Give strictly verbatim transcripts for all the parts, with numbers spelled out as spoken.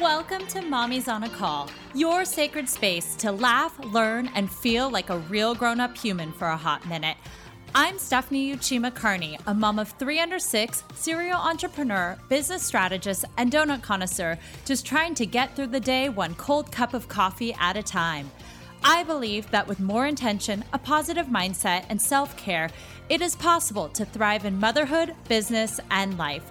Welcome to Mommy's on a Call, your sacred space to laugh, learn, and feel like a real grown-up human for a hot minute. I'm Stephanie Uchima-Carney, a mom of three under six, serial entrepreneur, business strategist, and donut connoisseur, just trying to get through the day one cold cup of coffee at a time. I believe that with more intention, a positive mindset, and self-care, it is possible to thrive in motherhood, business, and life.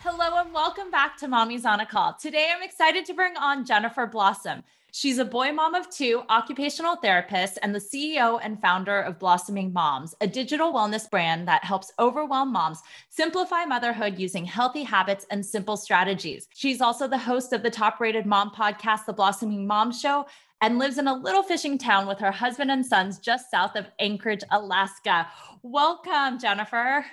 Hello and welcome back to Mommy's on a Call. Today, I'm excited to bring on Jennifer Blossom. She's a boy mom of two, occupational therapist, and the C E O and founder of Blossoming Moms, a digital wellness brand that helps overwhelmed moms simplify motherhood using healthy habits and simple strategies. She's also the host of the top-rated mom podcast, The Blossoming Mom Show, and lives in a little fishing town with her husband and sons just south of Anchorage, Alaska. Welcome, Jennifer.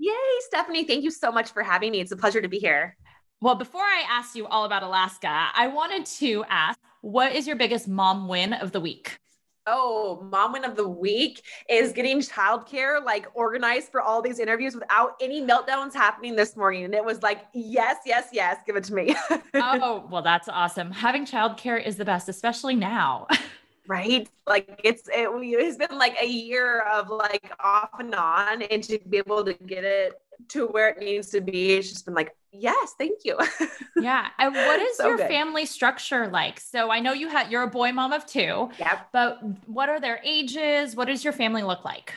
Yay, Stephanie. Thank you so much for having me. It's a pleasure to be here. Well, before I ask you all about Alaska, I wanted to ask, what is your biggest mom win of the week? Oh, mom win of the week is getting childcare like organized for all these interviews without any meltdowns happening this morning. And it was like, yes, yes, yes, give it to me. Oh, well, that's awesome. Having childcare is the best, especially now. Right? Like it's, it, it's been like a year of like off and on, and to be able to get it to where it needs to be, it's just been like, yes, thank you. Yeah. And what is so your good family structure like? So I know you had, you're a boy mom of two, yep, but what are their ages? What does your family look like?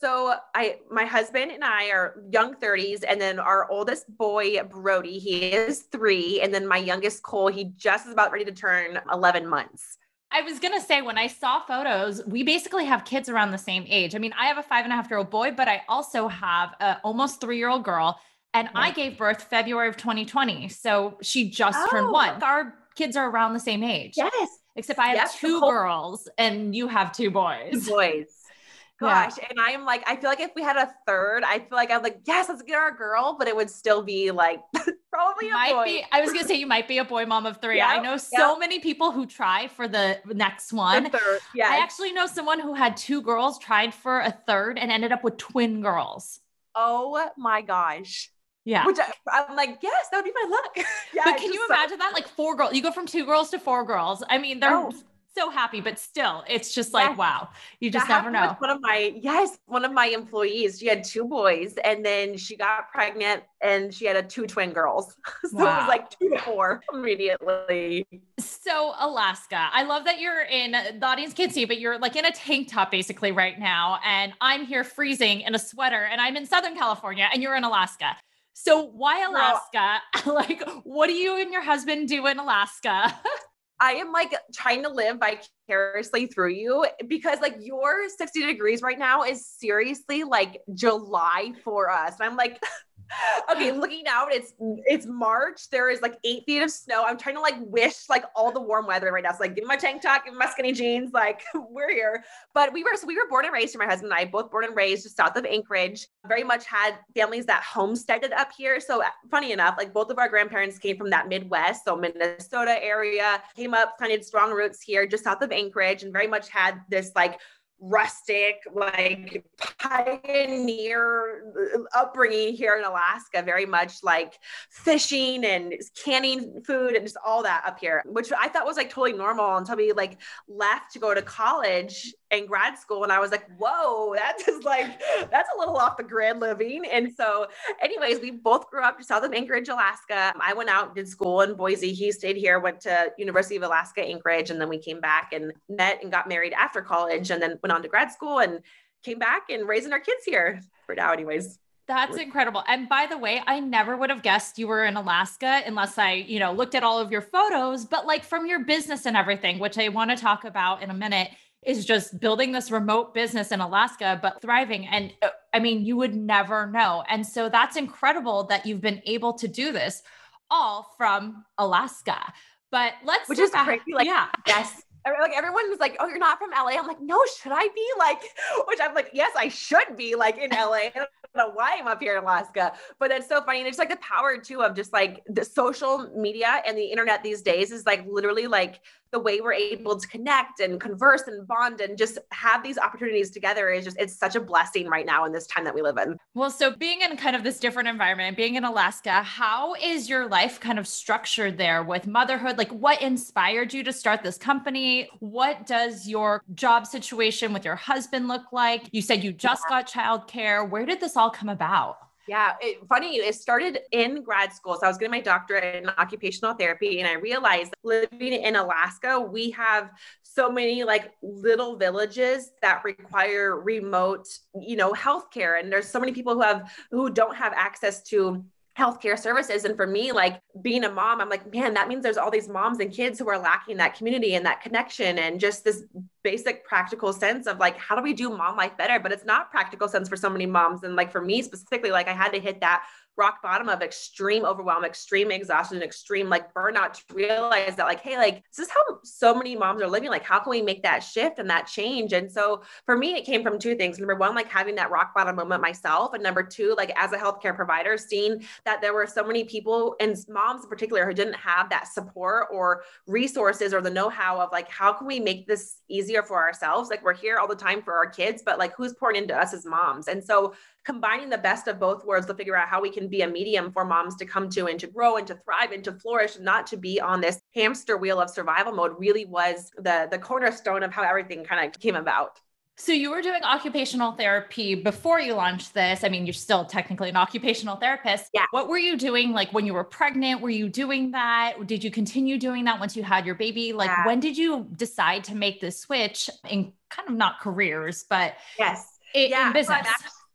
So I, my husband and I are young thirties, and then our oldest boy, Brody, he is three. And then my youngest, Cole, he just is about ready to turn eleven months. I was going to say, when I saw photos, we basically have kids around the same age. I mean, I have a five and a half year old boy, but I also have an almost three year old girl, and yeah, I gave birth February of twenty twenty. So she just oh. turned one. Our kids are around the same age. Yes. Except I have yes, two whole- girls and you have two boys. Two boys. Gosh. Yeah. And I am like, I feel like if we had a third, I feel like I'm like, yes, let's get our girl, but it would still be like probably a might boy. Be, I was going to say you might be a boy mom of three. Yep, I know so yep. many people who try for the next one. The third, yes. I actually know someone who had two girls, tried for a third, and ended up with twin girls. Oh my gosh. Yeah. Which I, I'm like, yes, that would be my luck. Yeah, but can you imagine so- that? Like four girls, you go from two girls to four girls. I mean, they're oh. so happy, but still it's just like, yes, wow, you just that never know. One of my, yes. One of my employees, she had two boys, and then she got pregnant and she had a two twin girls. So wow, it was like two to four immediately. So Alaska, I love that you're in, the audience can't see, but you're like in a tank top basically right now. And I'm here freezing in a sweater, and I'm in Southern California, and you're in Alaska. So why Alaska? Girl. Like, what do you and your husband do in Alaska? I am like trying to live vicariously through you, because like your sixty degrees right now is seriously like July for us. And I'm like, okay, looking out, it's, it's March. There is like eight feet of snow. I'm trying to like wish like all the warm weather right now. So like give me my tank top, give me my skinny jeans. Like we're here, but we were, so we were born and raised here. My husband and I both born and raised just south of Anchorage, very much had families that homesteaded up here. So funny enough, like both of our grandparents came from that Midwest. So Minnesota area, came up, planted strong roots here just south of Anchorage, and very much had this like rustic, like pioneer upbringing here in Alaska, very much like fishing and canning food and just all that up here, which I thought was like totally normal until we like left to go to college and grad school. And I was like, whoa, that's just like, that's a little off the grid living. And so anyways, we both grew up just south of Anchorage, Alaska. I went out, did school in Boise. He stayed here, went to University of Alaska Anchorage. And then we came back and met and got married after college, and then went on to grad school and came back and raising our kids here for now anyways. That's incredible. And by the way, I never would have guessed you were in Alaska unless I, you know, looked at all of your photos, but like from your business and everything, which I want to talk about in a minute, is just building this remote business in Alaska, but thriving. And I mean, you would never know. And so that's incredible that you've been able to do this all from Alaska, but let's, which is crazy. Like, yeah. Yes. Like everyone was like, oh, you're not from L A. I'm like, no, should I be like, which I'm like, yes, I should be like in L A. I don't know why I'm up here in Alaska, but that's so funny. And it's like the power too of just like the social media and the internet these days is like literally like the way we're able to connect and converse and bond and just have these opportunities together is just, it's such a blessing right now in this time that we live in. Well, so being in kind of this different environment, being in Alaska, how is your life kind of structured there with motherhood? Like what inspired you to start this company? What does your job situation with your husband look like? You said you just got childcare. Where did this all come about? Yeah. It, funny, it started in grad school. So I was getting my doctorate in occupational therapy. And I realized living in Alaska, we have so many like little villages that require remote, you know, healthcare. And there's so many people who have, who don't have access to healthcare services. And for me, like being a mom, I'm like, man, that means there's all these moms and kids who are lacking that community and that connection and just this basic practical sense of like, how do we do mom life better? But it's not practical sense for so many moms. And like for me specifically, like I had to hit that rock bottom of extreme overwhelm, extreme exhaustion, extreme like burnout to realize that like, hey, like this is how so many moms are living. Like, how can we make that shift and that change? And so for me, it came from two things. Number one, like having that rock bottom moment myself. And number two, like as a healthcare provider, seeing that there were so many people and moms in particular who didn't have that support or resources or the know-how of like, how can we make this easier for ourselves? Like we're here all the time for our kids, but like who's pouring into us as moms? And so combining the best of both worlds to figure out how we can be a medium for moms to come to and to grow and to thrive and to flourish, and not to be on this hamster wheel of survival mode really was the, the cornerstone of how everything kind of came about. So you were doing occupational therapy before you launched this. I mean, you're still technically an occupational therapist. Yeah. What were you doing? Like when you were pregnant, were you doing that? Did you continue doing that once you had your baby? Like yeah. when did you decide to make this switch in kind of not careers, but yes, in, yeah. in business? Well,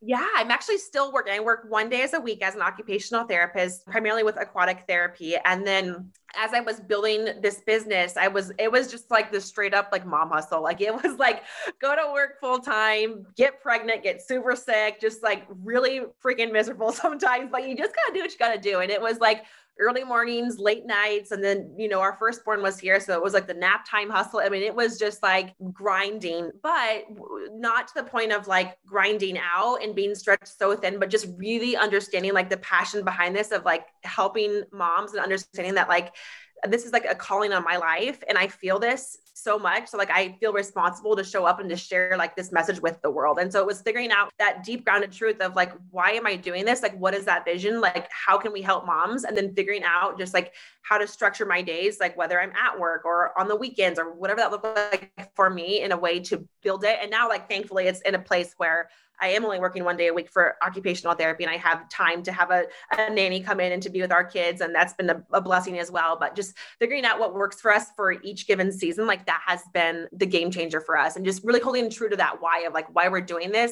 Yeah, I'm actually still working. I work one day as a week as an occupational therapist, primarily with aquatic therapy. And then as I was building this business, I was, it was just like this straight up like mom hustle. Like it was like, go to work full time, get pregnant, get super sick, just like really freaking miserable sometimes, but you just gotta do what you gotta do. And it was like early mornings, late nights. And then, you know, our firstborn was here. So it was like the nap time hustle. I mean, it was just like grinding, but not to the point of like grinding out and being stretched so thin, but just really understanding like the passion behind this of like helping moms and understanding that like, this is like a calling on my life. And I feel this so much. So like, I feel responsible to show up and to share like this message with the world. And so it was figuring out that deep grounded truth of like, why am I doing this? Like, what is that vision? Like, how can we help moms? And then figuring out just like how to structure my days, like whether I'm at work or on the weekends or whatever that looked like for me in a way to build it. And now, like, thankfully it's in a place where I am only working one day a week for occupational therapy, and I have time to have a, a nanny come in and to be with our kids. And that's been a, a blessing as well. But just figuring out what works for us for each given season, like that has been the game changer for us. And just really holding true to that why of like why we're doing this,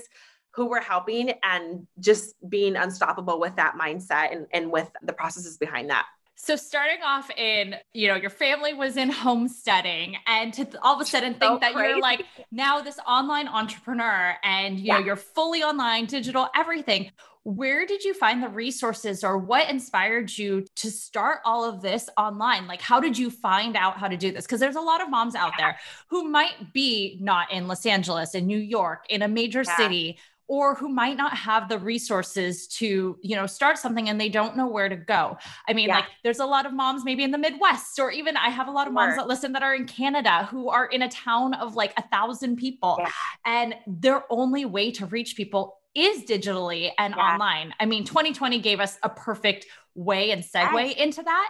who we're helping, and just being unstoppable with that mindset and, and with the processes behind that. So starting off in, you know, your family was in homesteading, and to th- all of a sudden think so that crazy. You're like now this online entrepreneur and, you yeah. know, you're fully online, digital, everything. Where did you find the resources, or what inspired you to start all of this online? Like, how did you find out how to do this? Because there's a lot of moms out yeah. there who might be not in Los Angeles, in New York, in a major yeah. city, or who might not have the resources to, you know, start something and they don't know where to go. I mean, yeah. like there's a lot of moms maybe in the Midwest, or even I have a lot of moms sure. that listen that are in Canada who are in a town of like a thousand people yeah. and their only way to reach people is digitally and yeah. online. I mean, twenty twenty gave us a perfect way and segue yes. into that,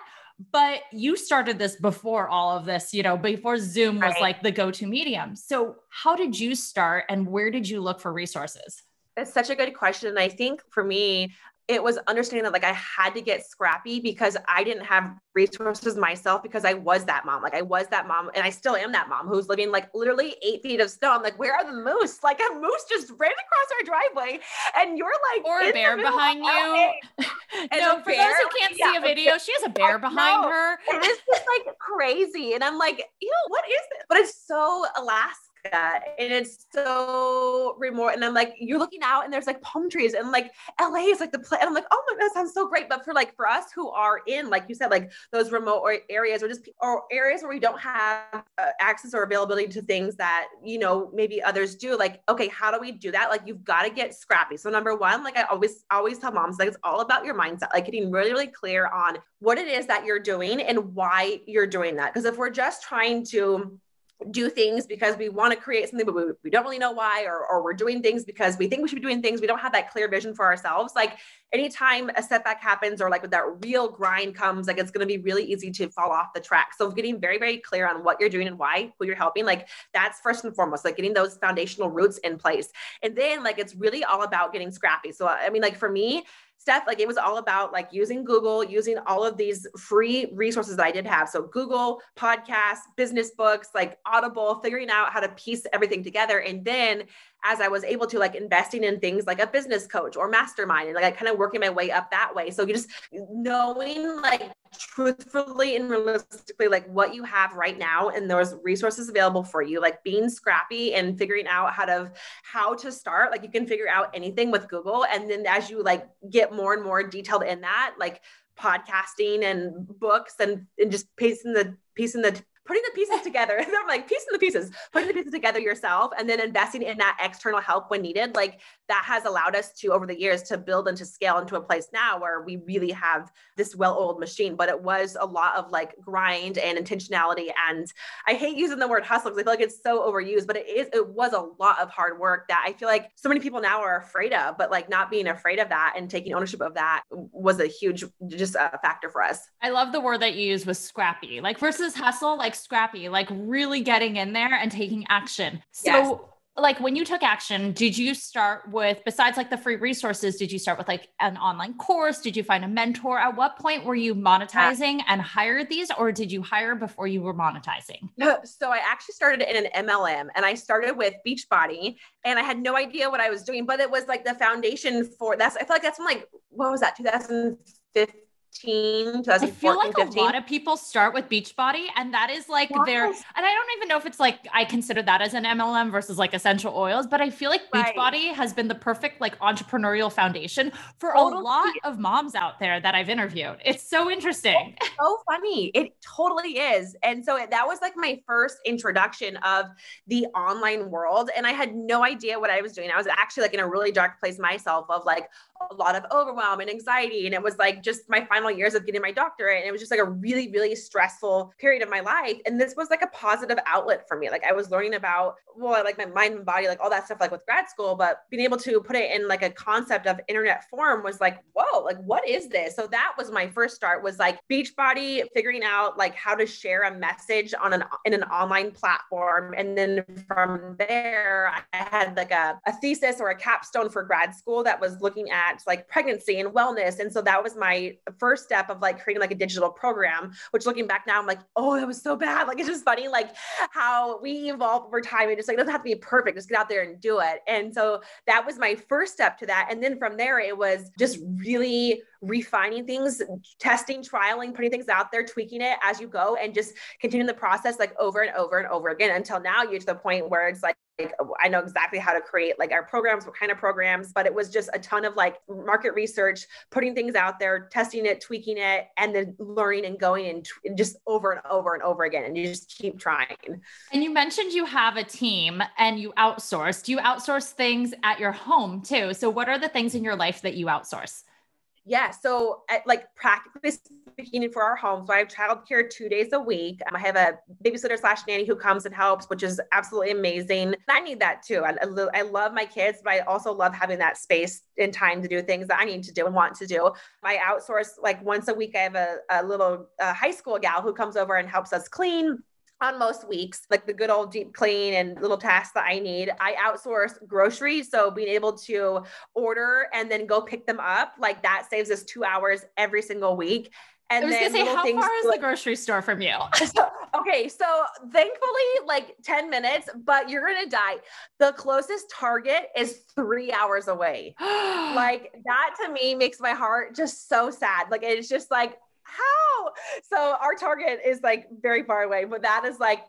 but you started this before all of this, you know, before Zoom was right. like the go-to medium. So how did you start, and where did you look for resources? That's such a good question. And I think for me, it was understanding that like I had to get scrappy because I didn't have resources myself, because I was that mom. Like I was that mom, and I still am that mom who's living like literally eight feet of snow. I'm like, where are the moose? Like a moose just ran across our driveway, and you're like, or a bear behind you. No, for those who can't yeah, see a video, she has a bear behind her. It's just like crazy. And I'm like, ew, what is this? But it's so Alaska. that. And it's so remote. And I'm like, you're looking out and there's like palm trees and like L A is like the place. And I'm like, oh my God, that sounds so great. But for like, for us who are in, like you said, like those remote or areas or just or areas where we don't have uh, access or availability to things that, you know, maybe others do, like, okay, how do we do that? Like, you've got to get scrappy. So number one, like I always, always tell moms, like it's all about your mindset, like getting really, really clear on what it is that you're doing and why you're doing that. Because if we're just trying to do things because we want to create something, but we, we don't really know why, or, or we're doing things because we think we should be doing things, we don't have that clear vision for ourselves. Like anytime a setback happens or like that real grind comes, like it's going to be really easy to fall off the track. So getting very, very clear on what you're doing and why, who you're helping, like that's first and foremost, like getting those foundational roots in place. And then like, it's really all about getting scrappy. So, I mean, like for me, Steph, like it was all about like using Google, using all of these free resources that I did have. So Google, podcasts, business books, like Audible, figuring out how to piece everything together. And then as I was able to, like investing in things like a business coach or mastermind, and like I kind of working my way up that way. So you just knowing like truthfully and realistically, like what you have right now and those resources available for you, like being scrappy and figuring out how to, how to start, like you can figure out anything with Google. And then as you like get more and more detailed in that, like podcasting and books and, and just piecing the piecing the putting the pieces together. And I'm like piecing the pieces, putting the pieces together yourself, and then investing in that external help when needed. Like that has allowed us to, over the years, to build and to scale into a place now where we really have this well-oiled machine, but it was a lot of like grind and intentionality. And I hate using the word hustle because I feel like it's so overused, but it is, it was a lot of hard work that I feel like so many people now are afraid of, but like not being afraid of that and taking ownership of that was a huge, just a factor for us. I love the word that you used was scrappy, like versus hustle, like scrappy, like really getting in there and taking action. So yes. Like when you took action, did you start with, besides like the free resources, did you start with like an online course? Did you find a mentor? At what point were you monetizing and hired these, or did you hire before you were monetizing? So I actually started in an M L M and I started with Beachbody and I had no idea what I was doing, but it was like the foundation for that's, I feel like that's when like, what was that? two thousand fifteen. I feel like fifteen. A lot of people start with Beachbody and that is like yes. their, and I don't even know if it's like, I consider that as an M L M versus like essential oils, but I feel like right. Beachbody has been the perfect like entrepreneurial foundation for totally. A lot of moms out there that I've interviewed. It's so interesting. It's so funny. It totally is. And so it, that was like my first introduction of the online world. And I had no idea what I was doing. I was actually like in a really dark place myself of like a lot of overwhelm and anxiety. And it was like just my final years of getting my doctorate. And it was just like a really, really stressful period of my life. And this was like a positive outlet for me. Like I was learning about, well, like my mind and body, like all that stuff, like with grad school, but being able to put it in like a concept of internet form was like, whoa, like what is this? So that was my first start was like Beachbody, figuring out like how to share a message on an, in an online platform. And then from there, I had like a, a thesis or a capstone for grad school that was looking at like pregnancy and wellness. And so that was my first step of like creating like a digital program, which looking back now, I'm like, oh, that was so bad. Like, it's just funny, like how we evolve over time. It just like, it doesn't have to be perfect. Just get out there and do it. And so that was my first step to that. And then from there, it was just really refining things, testing, trialing, putting things out there, tweaking it as you go, and just continuing the process like over and over and over again until now you're to the point where it's like, like I know exactly how to create like our programs, what kind of programs, but it was just a ton of like market research, putting things out there, testing it, tweaking it, and then learning and going and, t- and just over and over and over again. And you just keep trying. And you mentioned you have a team and you outsource. Do you outsource things at your home too? So what are the things in your life that you outsource? Yeah. So at, like practically speaking for our home, so I have childcare two days a week. Um, I have a babysitter slash nanny who comes and helps, which is absolutely amazing. And I need that too. I, I love my kids, but I also love having that space and time to do things that I need to do and want to do. I outsource like once a week. I have a, a little a high school gal who comes over and helps us clean on most weeks, like the good old deep clean and little tasks that I need. I outsource groceries. So being able to order and then go pick them up, like that saves us two hours every single week. And I was going to say, how far is the grocery store from you? So, okay. So thankfully like ten minutes, but you're going to die. The closest Target is three hours away. Like that to me makes my heart just so sad. Like, it's just like, how? So our target is like very far away, but that is like,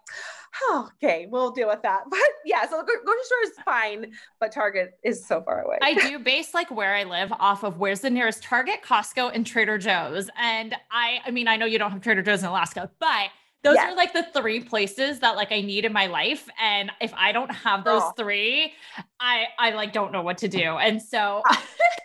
oh, okay, we'll deal with that. But yeah, so grocery store is fine, but Target is so far away. I do base like where I live off of where's the nearest Target, Costco, and Trader Joe's. And I, I mean, I know you don't have Trader Joe's in Alaska, but those yes. are like the three places that like I need in my life. And if I don't have those oh. three, I, I like don't know what to do. And so uh,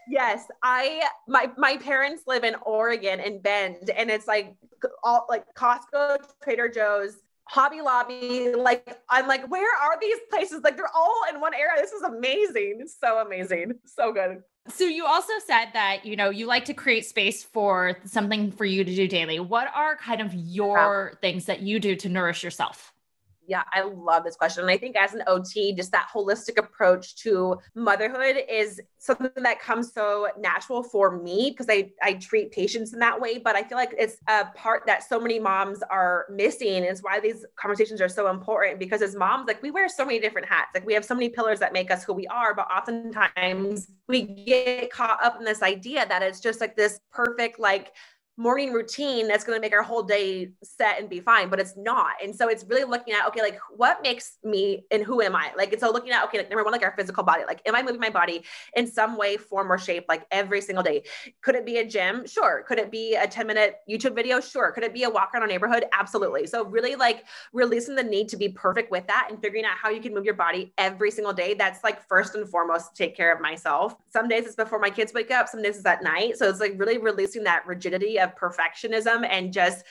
yes, I, my, my parents live in Oregon in Bend, and it's like all like Costco, Trader Joe's, Hobby Lobby. Like, I'm like, where are these places? Like, they're all in one area. This is amazing. It's so amazing. So good. So you also said that, you know, you like to create space for something for you to do daily. What are kind of your yeah. things that you do to nourish yourself? Yeah, I love this question. And I think as an O T, just that holistic approach to motherhood is something that comes so natural for me because I, I treat patients in that way. But I feel like it's a part that so many moms are missing. It's why these conversations are so important, because as moms, like, we wear so many different hats. Like, we have so many pillars that make us who we are, but oftentimes we get caught up in this idea that it's just like this perfect, like, morning routine that's going to make our whole day set and be fine, but it's not. And so it's really looking at, okay, like, what makes me and who am I? Like, it's so looking at, okay, like, number one, like our physical body, like, am I moving my body in some way, form, or shape, like every single day? Could it be a gym? Sure. Could it be a ten minute YouTube video? Sure. Could it be a walk around our neighborhood? Absolutely. So really like releasing the need to be perfect with that and figuring out how you can move your body every single day. That's like first and foremost, to take care of myself. Some days it's before my kids wake up. Some days it's at night. So it's like really releasing that rigidity of perfectionism and just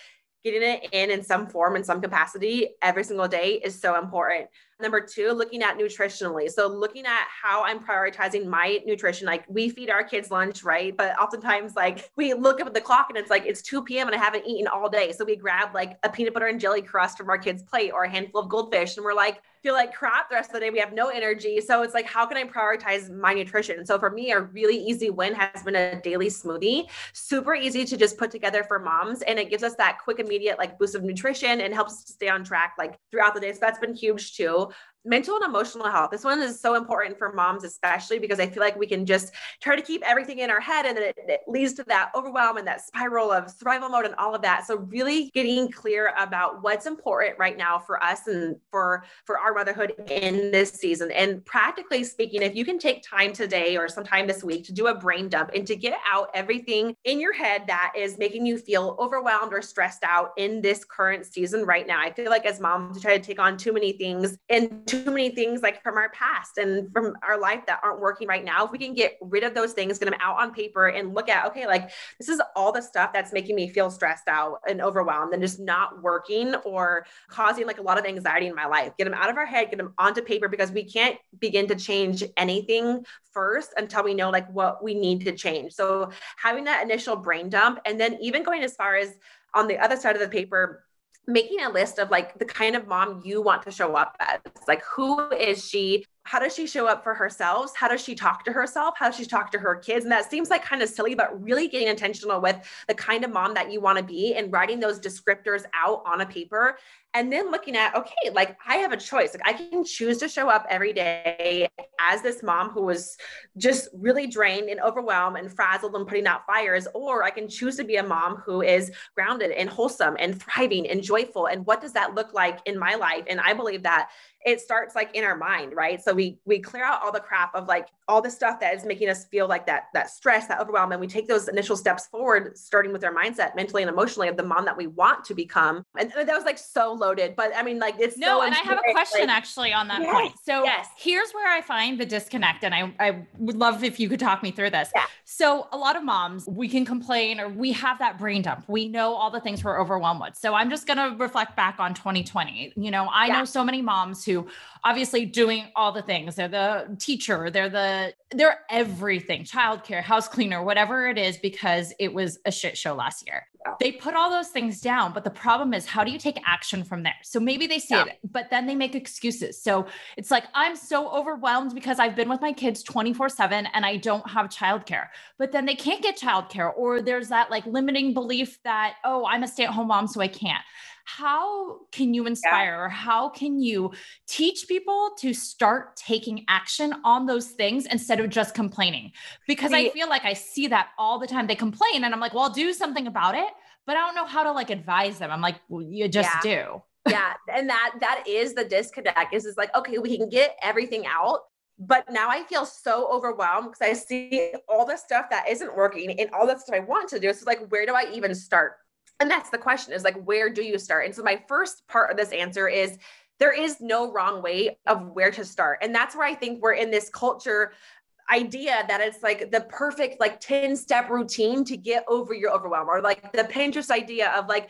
getting it in in some form, in some capacity every single day is so important. Number two, looking at nutritionally. So looking at how I'm prioritizing my nutrition. Like, we feed our kids lunch, right? But oftentimes, like, we look up at the clock and it's like, it's two p.m. and I haven't eaten all day. So we grab like a peanut butter and jelly crust from our kids' plate or a handful of goldfish. And we're like, feel like crap the rest of the day. We have no energy. So it's like, how can I prioritize my nutrition? So for me, a really easy win has been a daily smoothie, super easy to just put together for moms. And it gives us that quick, immediate, like, boost of nutrition and helps us to stay on track, like, throughout the day. So that's been huge too. Mental and emotional health. This one is so important for moms, especially because I feel like we can just try to keep everything in our head, and it, it leads to that overwhelm and that spiral of survival mode and all of that. So really getting clear about what's important right now for us and for, for our motherhood in this season. And practically speaking, if you can take time today or sometime this week to do a brain dump and to get out everything in your head that is making you feel overwhelmed or stressed out in this current season right now. I feel like as moms, we try to take on too many things and too too many things like from our past and from our life that aren't working right now. If we can get rid of those things, get them out on paper and look at, okay, like, this is all the stuff that's making me feel stressed out and overwhelmed and just not working or causing like a lot of anxiety in my life. Get them out of our head, get them onto paper, because we can't begin to change anything first until we know like what we need to change. So having that initial brain dump, and then even going as far as on the other side of the paper, making a list of like the kind of mom you want to show up as. Like, who is she? How does she show up for herself? How does she talk to herself? How does she talk to her kids? And that seems like kind of silly, but really getting intentional with the kind of mom that you want to be and writing those descriptors out on a paper. And then looking at, okay, like, I have a choice. Like, I can choose to show up every day as this mom who was just really drained and overwhelmed and frazzled and putting out fires, or I can choose to be a mom who is grounded and wholesome and thriving and joyful. And what does that look like in my life? And I believe that it starts like in our mind, right? So we, we clear out all the crap of like all the stuff that is making us feel like that, that stress, that overwhelm. And we take those initial steps forward, starting with our mindset, mentally and emotionally, of the mom that we want to become. And that was like, so loaded, but I mean, like, it's no, so and I have a question like, actually on that yes, point. So yes. here's where I find the disconnect. And I, I would love if you could talk me through this. Yeah. So a lot of moms, we can complain or we have that brain dump. We know all the things we're overwhelmed with. So I'm just going to reflect back on twenty twenty. You know, I yeah. know so many moms who obviously doing all the things. They're the teacher, they're the, they're everything, childcare, house cleaner, whatever it is, because it was a shit show last year. Yeah. They put all those things down, but the problem is, how do you take action from there? So maybe they see yeah. it, but then they make excuses. So it's like, I'm so overwhelmed because I've been with my kids twenty-four seven and I don't have childcare, but then they can't get childcare, or there's that like limiting belief that, oh, I'm a stay-at-home mom, so I can't. How can you inspire yeah. or how can you teach people to start taking action on those things instead of just complaining? Because see, I feel like I see that all the time. They complain and I'm like, well, I'll do something about it, but I don't know how to like advise them. I'm like, well, you just yeah. do. Yeah. And that, that is the disconnect is, is like, okay, we can get everything out, but now I feel so overwhelmed because I see all the stuff that isn't working and all the stuff I want to do. So it's like, where do I even start? And that's the question is like, where do you start? And so my first part of this answer is there is no wrong way of where to start. And that's where I think we're in this culture idea that it's like the perfect, like ten step routine to get over your overwhelm, or like the Pinterest idea of like,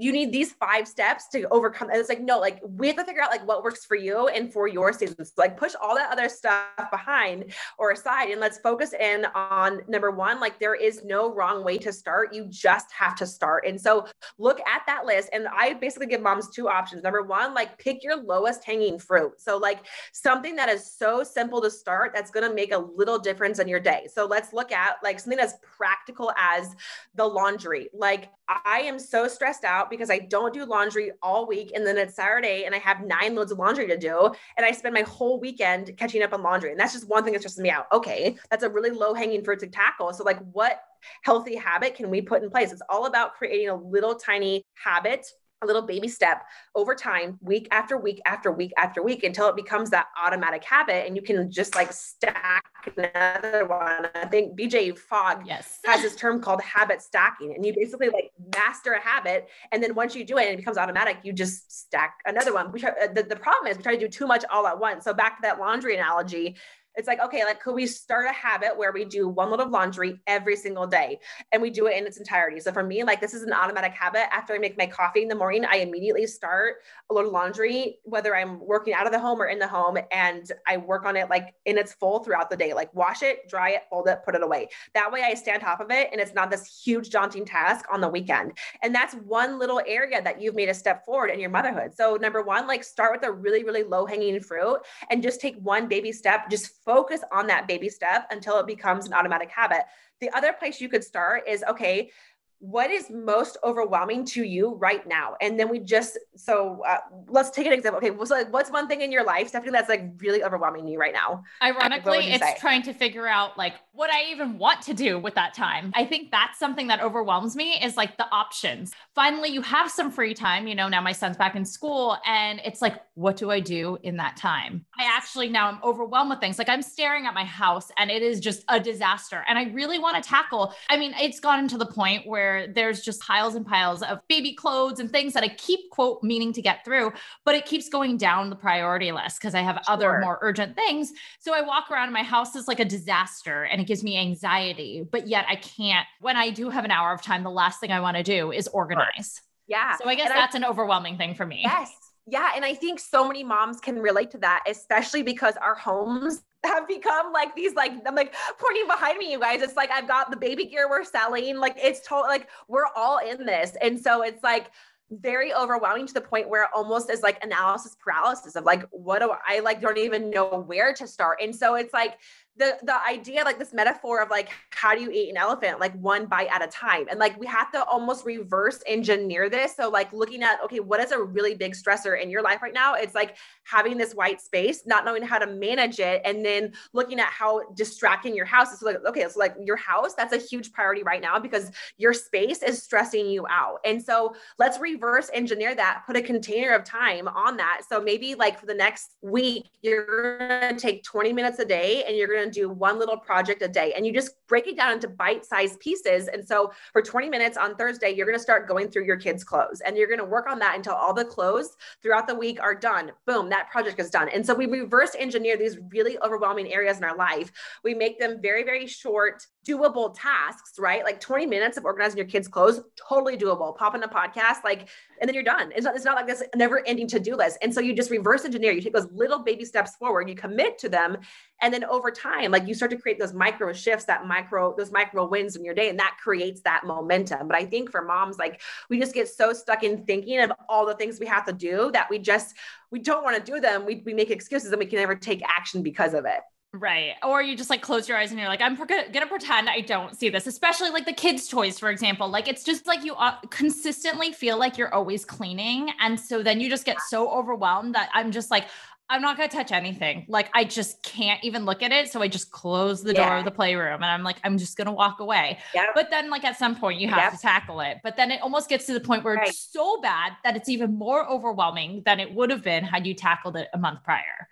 you need these five steps to overcome. And it's like, no, like we have to figure out like what works for you and for your seasons. Like push all that other stuff behind or aside. And let's focus in on number one, like there is no wrong way to start. You just have to start. And so look at that list. And I basically give moms two options. Number one, like pick your lowest hanging fruit. So like something that is so simple to start, that's going to make a little difference in your day. So let's look at like something as practical as the laundry. Like I am so stressed out because I don't do laundry all week. And then it's Saturday and I have nine loads of laundry to do. And I spend my whole weekend catching up on laundry. And that's just one thing that stresses me out. Okay. That's a really low hanging fruit to tackle. So like what healthy habit can we put in place? It's all about creating a little tiny habit, a little baby step over time, week after week, after week, after week, until it becomes that automatic habit. And you can just like stack another one. I think B J Fogg yes. has this term called habit stacking, and you basically like master a habit. And then once you do it and it becomes automatic, you just stack another one. We try, the, the problem is we try to do too much all at once. So back to that laundry analogy, it's like, okay, like, could we start a habit where we do one load of laundry every single day and we do it in its entirety? So for me, like, this is an automatic habit. After I make my coffee in the morning, I immediately start a load of laundry, whether I'm working out of the home or in the home. And I work on it like in its full throughout the day, like wash it, dry it, fold it, put it away. That way I stay on top of it. And it's not this huge daunting task on the weekend. And that's one little area that you've made a step forward in your motherhood. So number one, like start with a really, really low hanging fruit and just take one baby step, just focus on that baby step until it becomes an automatic habit. The other place you could start is, okay, what is most overwhelming to you right now? And then we just, so uh, let's take an example. Okay. Well, so like, what's one thing in your life, Stephanie, that's like really overwhelming you right now? Ironically, it's say? trying to figure out like what I even want to do with that time. I think that's something that overwhelms me is like the options. Finally, you have some free time, you know, now my son's back in school and it's like, what do I do in that time? I actually now I'm overwhelmed with things. Like I'm staring at my house and it is just a disaster. And I really want to tackle, I mean, it's gotten to the point where there's just piles and piles of baby clothes and things that I keep quote meaning to get through, but it keeps going down the priority list because I have sure. other more urgent things. So I walk around and my house is like a disaster and it gives me anxiety, but yet I can't, when I do have an hour of time, the last thing I want to do is organize. Yeah. So I guess and that's I, an overwhelming thing for me. Yes. Yeah. And I think so many moms can relate to that, especially because our homes have become like these, like, I'm like pointing behind me, you guys. It's like, I've got the baby gear we're selling. Like it's totally like, we're all in this. And so it's like very overwhelming to the point where it almost is like analysis paralysis of like, what do I like, don't even know where to start. And so it's like, The, the idea, like this metaphor of like, how do you eat an elephant? Like one bite at a time. And like, we have to almost reverse engineer this. So like looking at, okay, what is a really big stressor in your life right now? It's like having this white space, not knowing how to manage it. And then looking at how distracting your house is. So like, okay, so like your house, that's a huge priority right now because your space is stressing you out. And so let's reverse engineer that, put a container of time on that. So maybe like for the next week, you're going to take twenty minutes a day and you're going to do one little project a day and you just break it down into bite-sized pieces. And so for twenty minutes on Thursday, you're going to start going through your kids' clothes and you're going to work on that until all the clothes throughout the week are done. Boom, that project is done. And so we reverse engineer these really overwhelming areas in our life. We make them very, very short, doable tasks, right? Like twenty minutes of organizing your kids' clothes, totally doable. Pop in a podcast, like, and then you're done. It's not, it's not like this never ending to-do list. And so you just reverse engineer, you take those little baby steps forward, you commit to them. And then over time, like you start to create those micro shifts, that micro, those micro wins in your day. And that creates that momentum. But I think for moms, like we just get so stuck in thinking of all the things we have to do that we just, we don't want to do them. We, we make excuses and we can never take action because of it. Right. Or you just like close your eyes and you're like, I'm pre- going to pretend I don't see this, especially like the kids' toys, for example. Like, it's just like you consistently feel like you're always cleaning. And so then you just get so overwhelmed that I'm just like, I'm not going to touch anything. Like, I just can't even look at it. So I just close the yeah. door of the playroom and I'm like, I'm just going to walk away. Yep. But then like at some point you have yep. to tackle it, but then it almost gets to the point where right. it's so bad that it's even more overwhelming than it would have been had you tackled it a month prior.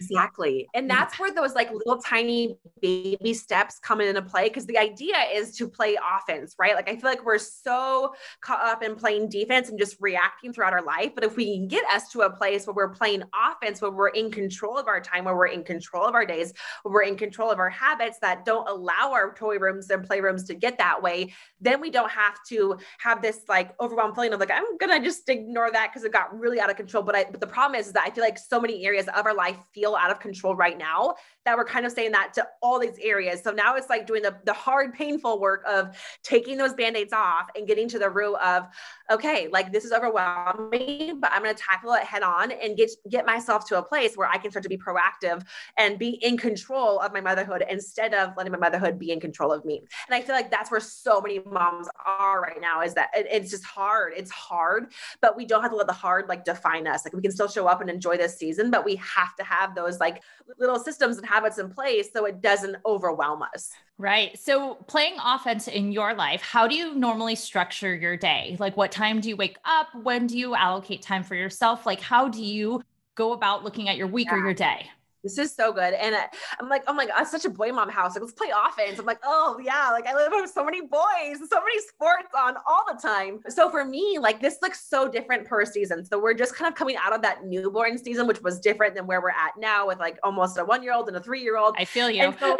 Exactly. And that's where those like little tiny baby steps come into play. Cause the idea is to play offense, right? Like, I feel like we're so caught up in playing defense and just reacting throughout our life. But if we can get us to a place where we're playing offense, where we're in control of our time, where we're in control of our days, where we're in control of our habits that don't allow our toy rooms and playrooms to get that way, then we don't have to have this like overwhelmed feeling of like, I'm going to just ignore that because it got really out of control. But I, but the problem is, is that I feel like so many areas of our life feel out of control right now that we're kind of saying that to all these areas. So now it's like doing the, the hard, painful work of taking those band-aids off and getting to the root of, okay, like this is overwhelming, but I'm going to tackle it head on and get, get myself to a place where I can start to be proactive and be in control of my motherhood instead of letting my motherhood be in control of me. And I feel like that's where so many moms are right now, is that it, it's just hard. It's hard, but we don't have to let the hard like define us. Like, we can still show up and enjoy this season, but we have to have those like little systems and habits in place so it doesn't overwhelm us. Right. So playing offense in your life, how do you normally structure your day? Like, what time do you wake up? When do you allocate time for yourself? Like, how do you go about looking at your week yeah. or your day? This is so good. And I, I'm like, oh my God, it's such a boy mom house. Like, let's play offense. I'm like, oh yeah. Like, I live with so many boys, so many sports on all the time. So for me, like, this looks so different per season. So we're just kind of coming out of that newborn season, which was different than where we're at now with like almost a one-year-old and a three-year-old. I feel you. So,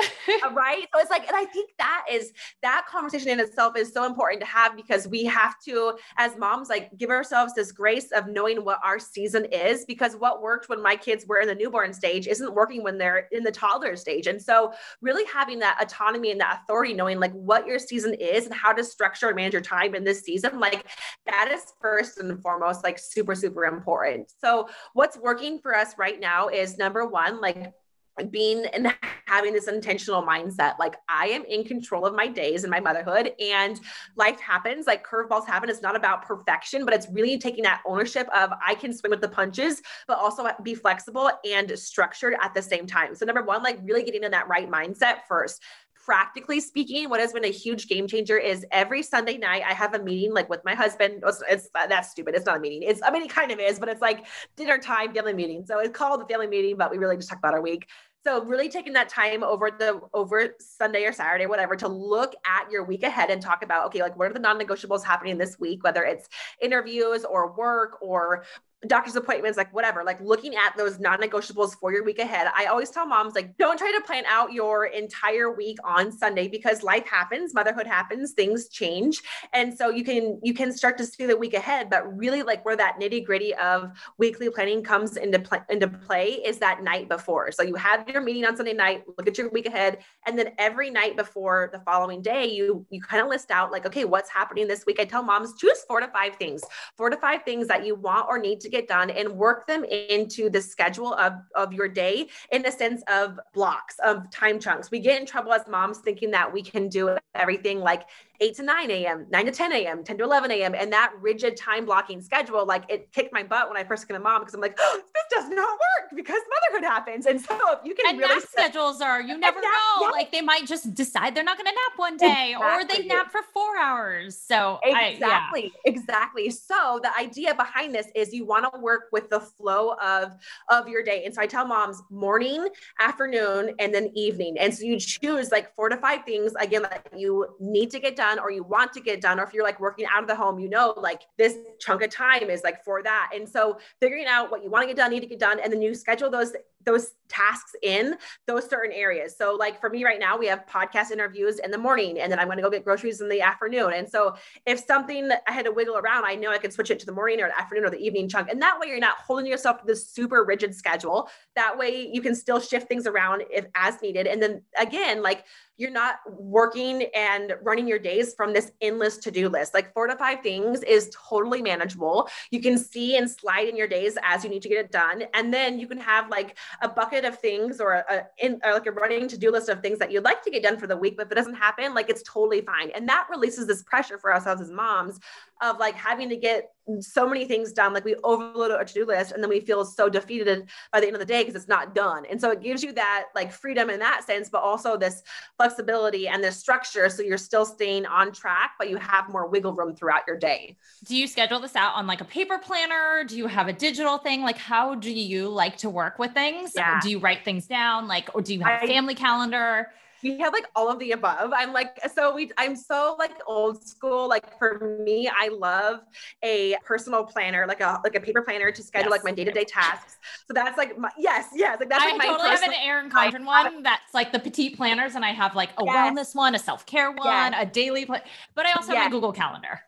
right. So it's like, and I think that is, that conversation in itself is so important to have, because we have to, as moms, like give ourselves this grace of knowing what our season is, because what worked when my kids were in the newborn stage isn't working when they're in the toddler stage. And so really having that autonomy and that authority, knowing like what your season is and how to structure and manage your time in this season, like that is first and foremost, like super, super important. So what's working for us right now is number one, like being and having this intentional mindset, like I am in control of my days and my motherhood, and life happens, like curveballs happen. It's not about perfection, but it's really taking that ownership of I can swing with the punches, but also be flexible and structured at the same time. So number one, like really getting in that right mindset first. Practically speaking, what has been a huge game changer is every Sunday night I have a meeting like with my husband. It's, it's that's stupid. It's not a meeting. It's, I mean, it kind of is, but it's like dinner time family meeting. So it's called the family meeting, but we really just talk about our week. So really taking that time over the, over Sunday or Saturday, whatever, to look at your week ahead and talk about, okay, like what are the non-negotiables happening this week, whether it's interviews or work or doctor's appointments, like whatever, like looking at those non-negotiables for your week ahead. I always tell moms, like, don't try to plan out your entire week on Sunday, because life happens, motherhood happens, things change. And so you can, you can start to see the week ahead, but really like where that nitty gritty of weekly planning comes into play, into play is that night before. So you have your meeting on Sunday night, look at your week ahead. And then every night before the following day, you, you kind of list out like, okay, what's happening this week? I tell moms, choose four to five things, four to five things that you want or need to get done, and work them into the schedule of, of your day in the sense of blocks, of time chunks. We get in trouble as moms thinking that we can do everything like eight to nine a.m., nine to ten a.m., ten to eleven a.m. And that rigid time blocking schedule, like it kicked my butt when I first became a mom, because I'm like, oh, this does not work because motherhood happens. And so if you can and really- nap set- schedules are, you never nap, know, nap. Like they might just decide they're not going to nap one day exactly. or they nap for four hours. So Exactly, I, yeah. exactly. So the idea behind this is you want to work with the flow of, of your day. And so I tell moms morning, afternoon, and then evening. And so you choose like four to five things, again, that you need to get done, or you want to get done, or if you're like working out of the home, you know, like this chunk of time is like for that. And so figuring out what you want to get done, need to get done. And then you schedule those, those tasks in those certain areas. So like for me right now, we have podcast interviews in the morning, and then I'm going to go get groceries in the afternoon. And so if something I had to wiggle around, I know I can switch it to the morning or the afternoon or the evening chunk. And that way you're not holding yourself to this super rigid schedule. That way you can still shift things around if as needed. And then again, like you're not working and running your days from this endless to-do list. Like four to five things is totally manageable. You can see and slide in your days as you need to get it done. And then you can have like a bucket of things or a, in, or like a running to-do list of things that you'd like to get done for the week, but if it doesn't happen, like it's totally fine. And that releases this pressure for ourselves as moms of like having to get so many things done. Like we overload our to-do list and then we feel so defeated by the end of the day because it's not done. And so it gives you that like freedom in that sense, but also this flexibility and this structure. So you're still staying on track, but you have more wiggle room throughout your day. Do you schedule this out on like a paper planner? Do you have a digital thing? Like how do you like to work with things? Yeah. Do you write things down? Like, or do you have a family calendar? We have like all of the above. I'm like, so we, I'm so like old school. Like for me, I love a personal planner, like a, like a paper planner to schedule yes. like my day-to-day tasks. So that's like my, yes, yes. Like that's I like my totally personal- have an Erin Condren one. That's like the petite planners. And I have like a yes. wellness one, a self-care one, yes. a daily, pl- but I also yes. have a Google Calendar.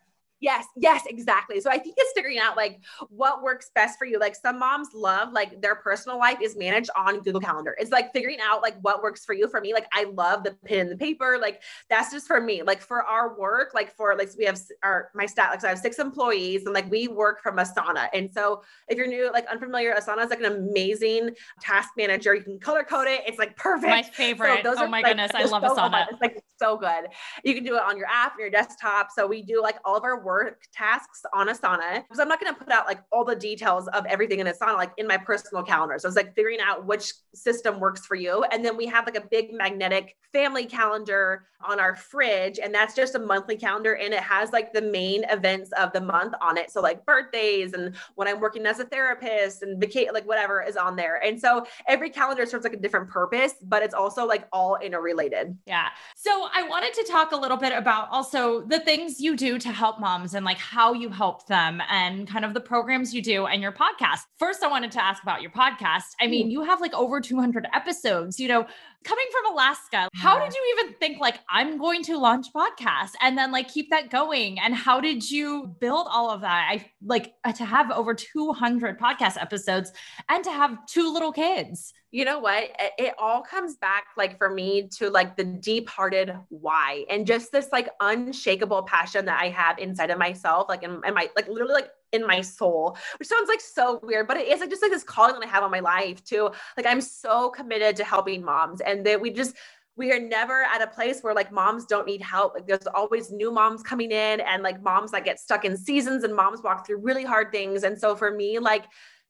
Yes. Yes, exactly. So I think it's figuring out like what works best for you. Like some moms love, like their personal life is managed on Google Calendar. It's like figuring out like what works for you. For me, like I love the pen and the paper. Like that's just for me, like for our work, like for, like, so we have our, my staff, like, so I have six employees and like we work from Asana. And so if you're new, like unfamiliar, Asana is like an amazing task manager. You can color code it. It's like perfect. My favorite. So those oh are, my like, goodness. I love so Asana. Fun. It's like so good. You can do it on your app, your desktop. So we do like all of our work. work tasks on Asana. Because I'm not going to put out like all the details of everything in Asana, like in my personal calendar. So it's like figuring out which system works for you. And then we have like a big magnetic family calendar on our fridge. And that's just a monthly calendar. And it has like the main events of the month on it. So like birthdays and when I'm working as a therapist and vaca- like whatever is on there. And so every calendar serves like a different purpose, but it's also like all interrelated. Yeah. So I wanted to talk a little bit about also the things you do to help moms and like how you help them and kind of the programs you do and your podcast. First, I wanted to ask about your podcast. I mean, you have like over two hundred episodes, you know, coming from Alaska. How did you even think like, I'm going to launch a podcast and then like keep that going? And how did you build all of that? I like to have over two hundred podcast episodes and to have two little kids. You know what? It all comes back like for me to like the deep-hearted why and just this like unshakable passion that I have inside of myself, like in, in my like literally like in my soul, which sounds like so weird, but it is like just like this calling that I have on my life too. Like I'm so committed to helping moms and that we just we are never at a place where like moms don't need help. Like there's always new moms coming in and like moms that get stuck in seasons and moms walk through really hard things. And so for me, like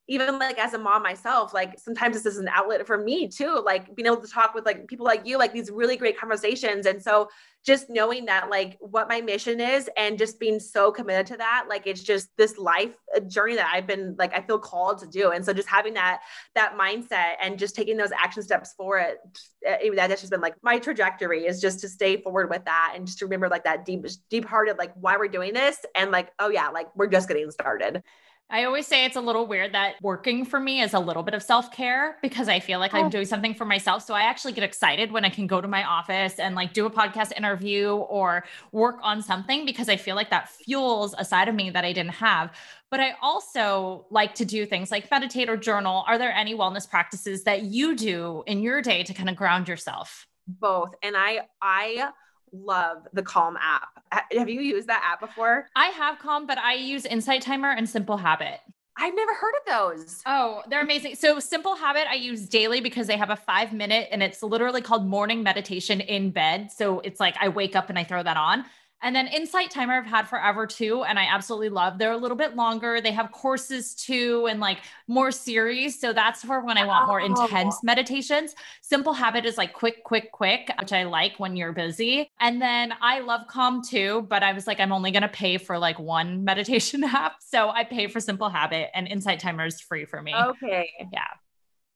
even like as a mom myself, like sometimes this is an outlet for me too, like being able to talk with like people like you, like these really great conversations. And so just knowing that like what my mission is and just being so committed to that, like it's just this life journey that I've been like, I feel called to do. And so just having that, that mindset and just taking those action steps for it, it that's just been like my trajectory is just to stay forward with that. And just to remember like that deep, deep hearted, like why we're doing this. And like, oh yeah, like we're just getting started. I always say it's a little weird that working for me is a little bit of self-care because I feel like oh. I'm doing something for myself. So I actually get excited when I can go to my office and like do a podcast interview or work on something because I feel like that fuels a side of me that I didn't have. But I also like to do things like meditate or journal. Are there any wellness practices that you do in your day to kind of ground yourself? Both. And I, I, love the Calm app. Have you used that app before? I have Calm, but I use Insight Timer and Simple Habit. I've never heard of those. Oh, they're amazing. So Simple Habit I use daily because they have a five minute and it's literally called morning meditation in bed. So it's like I wake up and I throw that on. And then Insight Timer I've had forever too. And I absolutely love, they're a little bit longer. They have courses too, and like more series. So that's for when I want more intense meditations. Simple Habit is like quick, quick, quick, which I like when you're busy. And then I love Calm too, but I was like, I'm only going to pay for like one meditation app. So I pay for Simple Habit and Insight Timer is free for me. Okay. Yeah.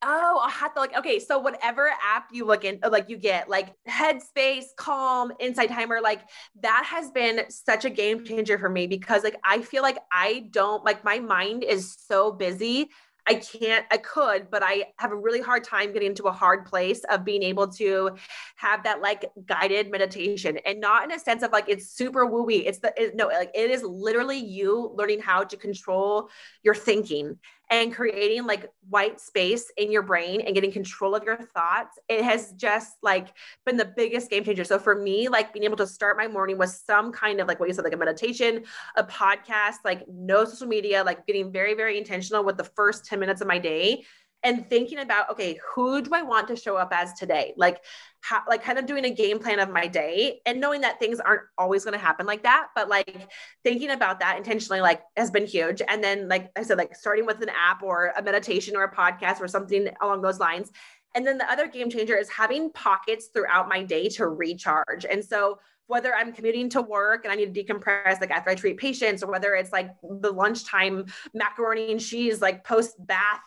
Oh, I have to like, okay. So whatever app you look in, like you get like Headspace, Calm, Insight Timer, like that has been such a game changer for me because like, I feel like I don't like my mind is so busy. I can't, I could, but I have a really hard time getting into a hard place of being able to have that like guided meditation and not in a sense of like, it's super woo-wee. It's the, it, no, like it is literally you learning how to control your thinking and creating like white space in your brain and getting control of your thoughts. It has just like been the biggest game changer. So for me, like being able to start my morning with some kind of like what you said, like a meditation, a podcast, like no social media, like getting very, very intentional with the first ten minutes of my day. and thinking about, okay, who do I want to show up as today? Like, how, like kind of doing a game plan of my day and knowing that things aren't always going to happen like that, but like thinking about that intentionally, like has been huge. And then, like I said, like starting with an app or a meditation or a podcast or something along those lines. And then the other game changer is having pockets throughout my day to recharge. And so whether I'm commuting to work and I need to decompress, like after I treat patients, or whether it's like the lunchtime macaroni and cheese, like post bath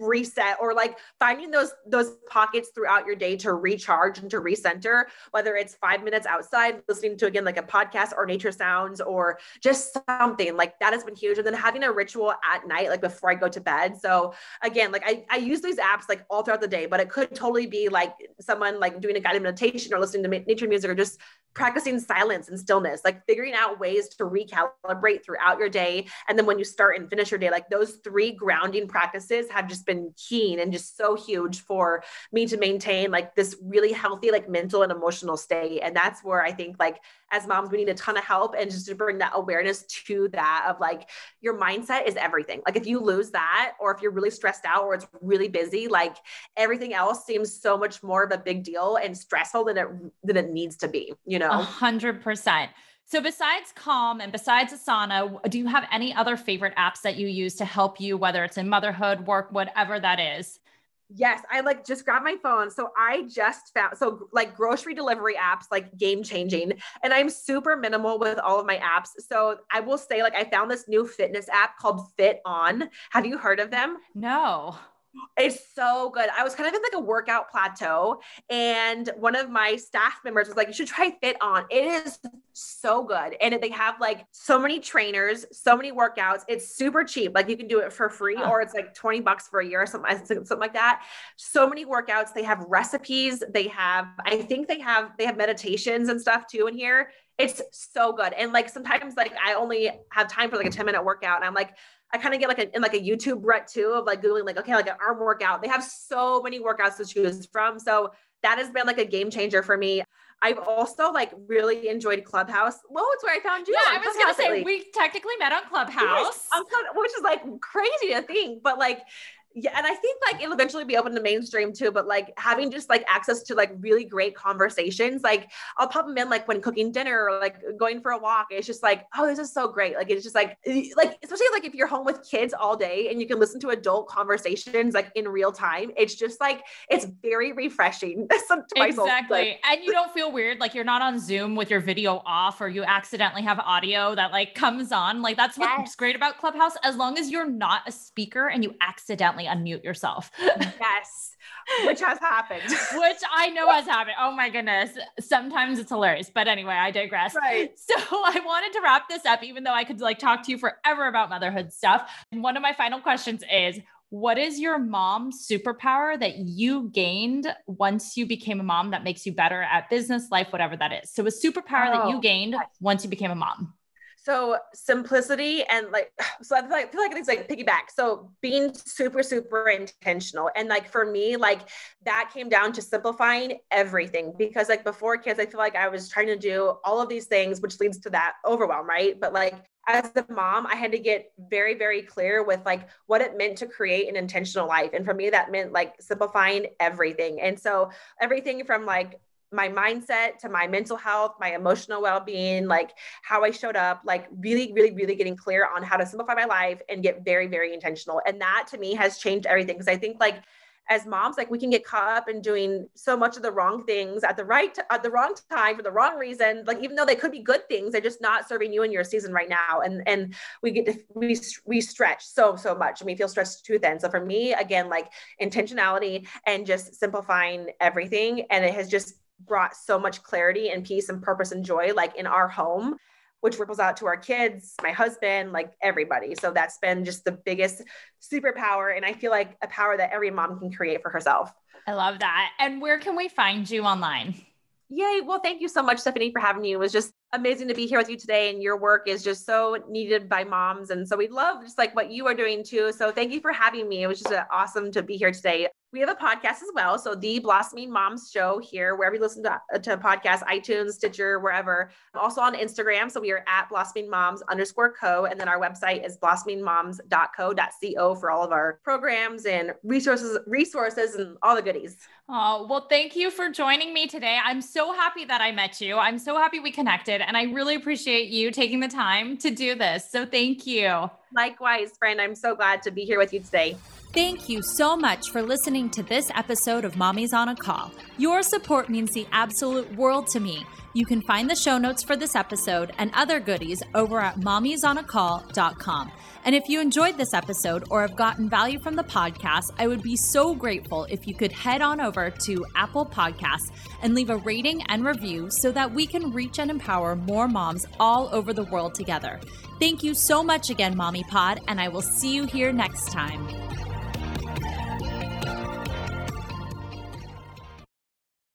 reset, or like finding those, those pockets throughout your day to recharge and to recenter, whether it's five minutes outside, listening to, again, like a podcast or nature sounds, or just something like that has been huge. And then having a ritual at night, like before I go to bed. So again, like I, I use these apps like all throughout the day, but it could totally be like someone like doing a guided meditation or listening to nature music, or just practicing silence and stillness, like figuring out ways to recalibrate throughout your day. And then when you start and finish your day, like those three grounding practices have just been keen and just so huge for me to maintain like this really healthy, like mental and emotional state. And that's where I think like, as moms, we need a ton of help, and just to bring that awareness to that of like, your mindset is everything. Like if you lose that, or if you're really stressed out or it's really busy, like everything else seems so much more of a big deal and stressful than it, than it needs to be, you know? A hundred percent. So besides Calm and besides Asana, do you have any other favorite apps that you use to help you, whether it's in motherhood, work, whatever that is? Yes. I like just grabbed my phone. So I just found, so like grocery delivery apps, like game changing, and I'm super minimal with all of my apps. So I will say, like, I found this new fitness app called FitOn. Have you heard of them? No. It's so good. I was kind of in like a workout plateau, and one of my staff members was like, you should try FitOn. It is so good. And they have like so many trainers, so many workouts. It's super cheap. Like you can do it for free, or it's like twenty bucks for a year or something, something like that. So many workouts. They have recipes. They have, I think they have, they have meditations and stuff too in here. It's so good. And like, sometimes like I only have time for like a ten minute workout, and I'm like, I kind of get like a, in like a YouTube rut too, of like Googling like, okay, like an arm workout. They have so many workouts to choose from. So that has been like a game changer for me. I've also like really enjoyed Clubhouse. Well, it's where I found you. Yeah, I was going to say, we technically met on Clubhouse, which is like crazy to think, but like, yeah. And I think like it'll eventually be open to mainstream too, but like having just like access to like really great conversations, like I'll pop them in like when cooking dinner, or like going for a walk. It's just like, oh, this is so great. Like, it's just like, like, especially like if you're home with kids all day and you can listen to adult conversations, like in real time, it's just like, it's very refreshing. Exactly. And you don't feel weird. Like you're not on Zoom with your video off, or you accidentally have audio that like comes on. Like that's what's yes. great about Clubhouse. As long as you're not a speaker and you accidentally unmute yourself. Yes. Which has happened. Which I know has happened. Oh my goodness. Sometimes it's hilarious, but anyway, I digress. Right. So I wanted to wrap this up, even though I could like talk to you forever about motherhood stuff. And one of my final questions is, what is your mom superpower that you gained once you became a mom that makes you better at business, life, whatever that is? So a superpower oh, that you gained yes. once you became a mom. So simplicity and like, so I feel like, I feel like it's like piggyback. So being super, super intentional. And like, for me, like that came down to simplifying everything, because like before kids, I feel like I was trying to do all of these things, which leads to that overwhelm. Right. But like, as a mom, I had to get very, very clear with like what it meant to create an intentional life. And for me, that meant like simplifying everything. And so everything from like my mindset to my mental health, my emotional well-being, like how I showed up, like really, really, really getting clear on how to simplify my life and get very, very intentional. And that to me has changed everything. Cause I think like as moms, like we can get caught up in doing so much of the wrong things at the right, t- at the wrong time for the wrong reason. Like, even though they could be good things, they're just not serving you in your season right now. And, and we get to, we, we stretch so, so much, and we feel stretched too thin. So for me, again, like intentionality and just simplifying everything. And it has just brought so much clarity and peace and purpose and joy, like in our home, which ripples out to our kids, my husband, like everybody. So that's been just the biggest superpower. And I feel like a power that every mom can create for herself. I love that. And where can we find you online? Yay. Well, thank you so much, Stephanie, for having me. It was just amazing to be here with you today. And your work is just so needed by moms. And so we love just like what you are doing too. So thank you for having me. It was just awesome to be here today. We have a podcast as well. So The Blossoming Mom Show here, wherever you listen to, to podcasts, iTunes, Stitcher, wherever. I'm also on Instagram. So we are at Blossoming Moms underscore co. And then our website is blossoming moms dot co dot co for all of our programs and resources, resources and all the goodies. Oh, well, thank you for joining me today. I'm so happy that I met you. I'm so happy we connected. And I really appreciate you taking the time to do this. So thank you. Likewise, friend. I'm so glad to be here with you today. Thank you so much for listening to this episode of Mommy's on a Call. Your support means the absolute world to me. You can find the show notes for this episode and other goodies over at mommys on a call dot com. And if you enjoyed this episode or have gotten value from the podcast, I would be so grateful if you could head on over to Apple Podcasts and leave a rating and review so that we can reach and empower more moms all over the world together. Thank you so much again, Mommy Pod, and I will see you here next time.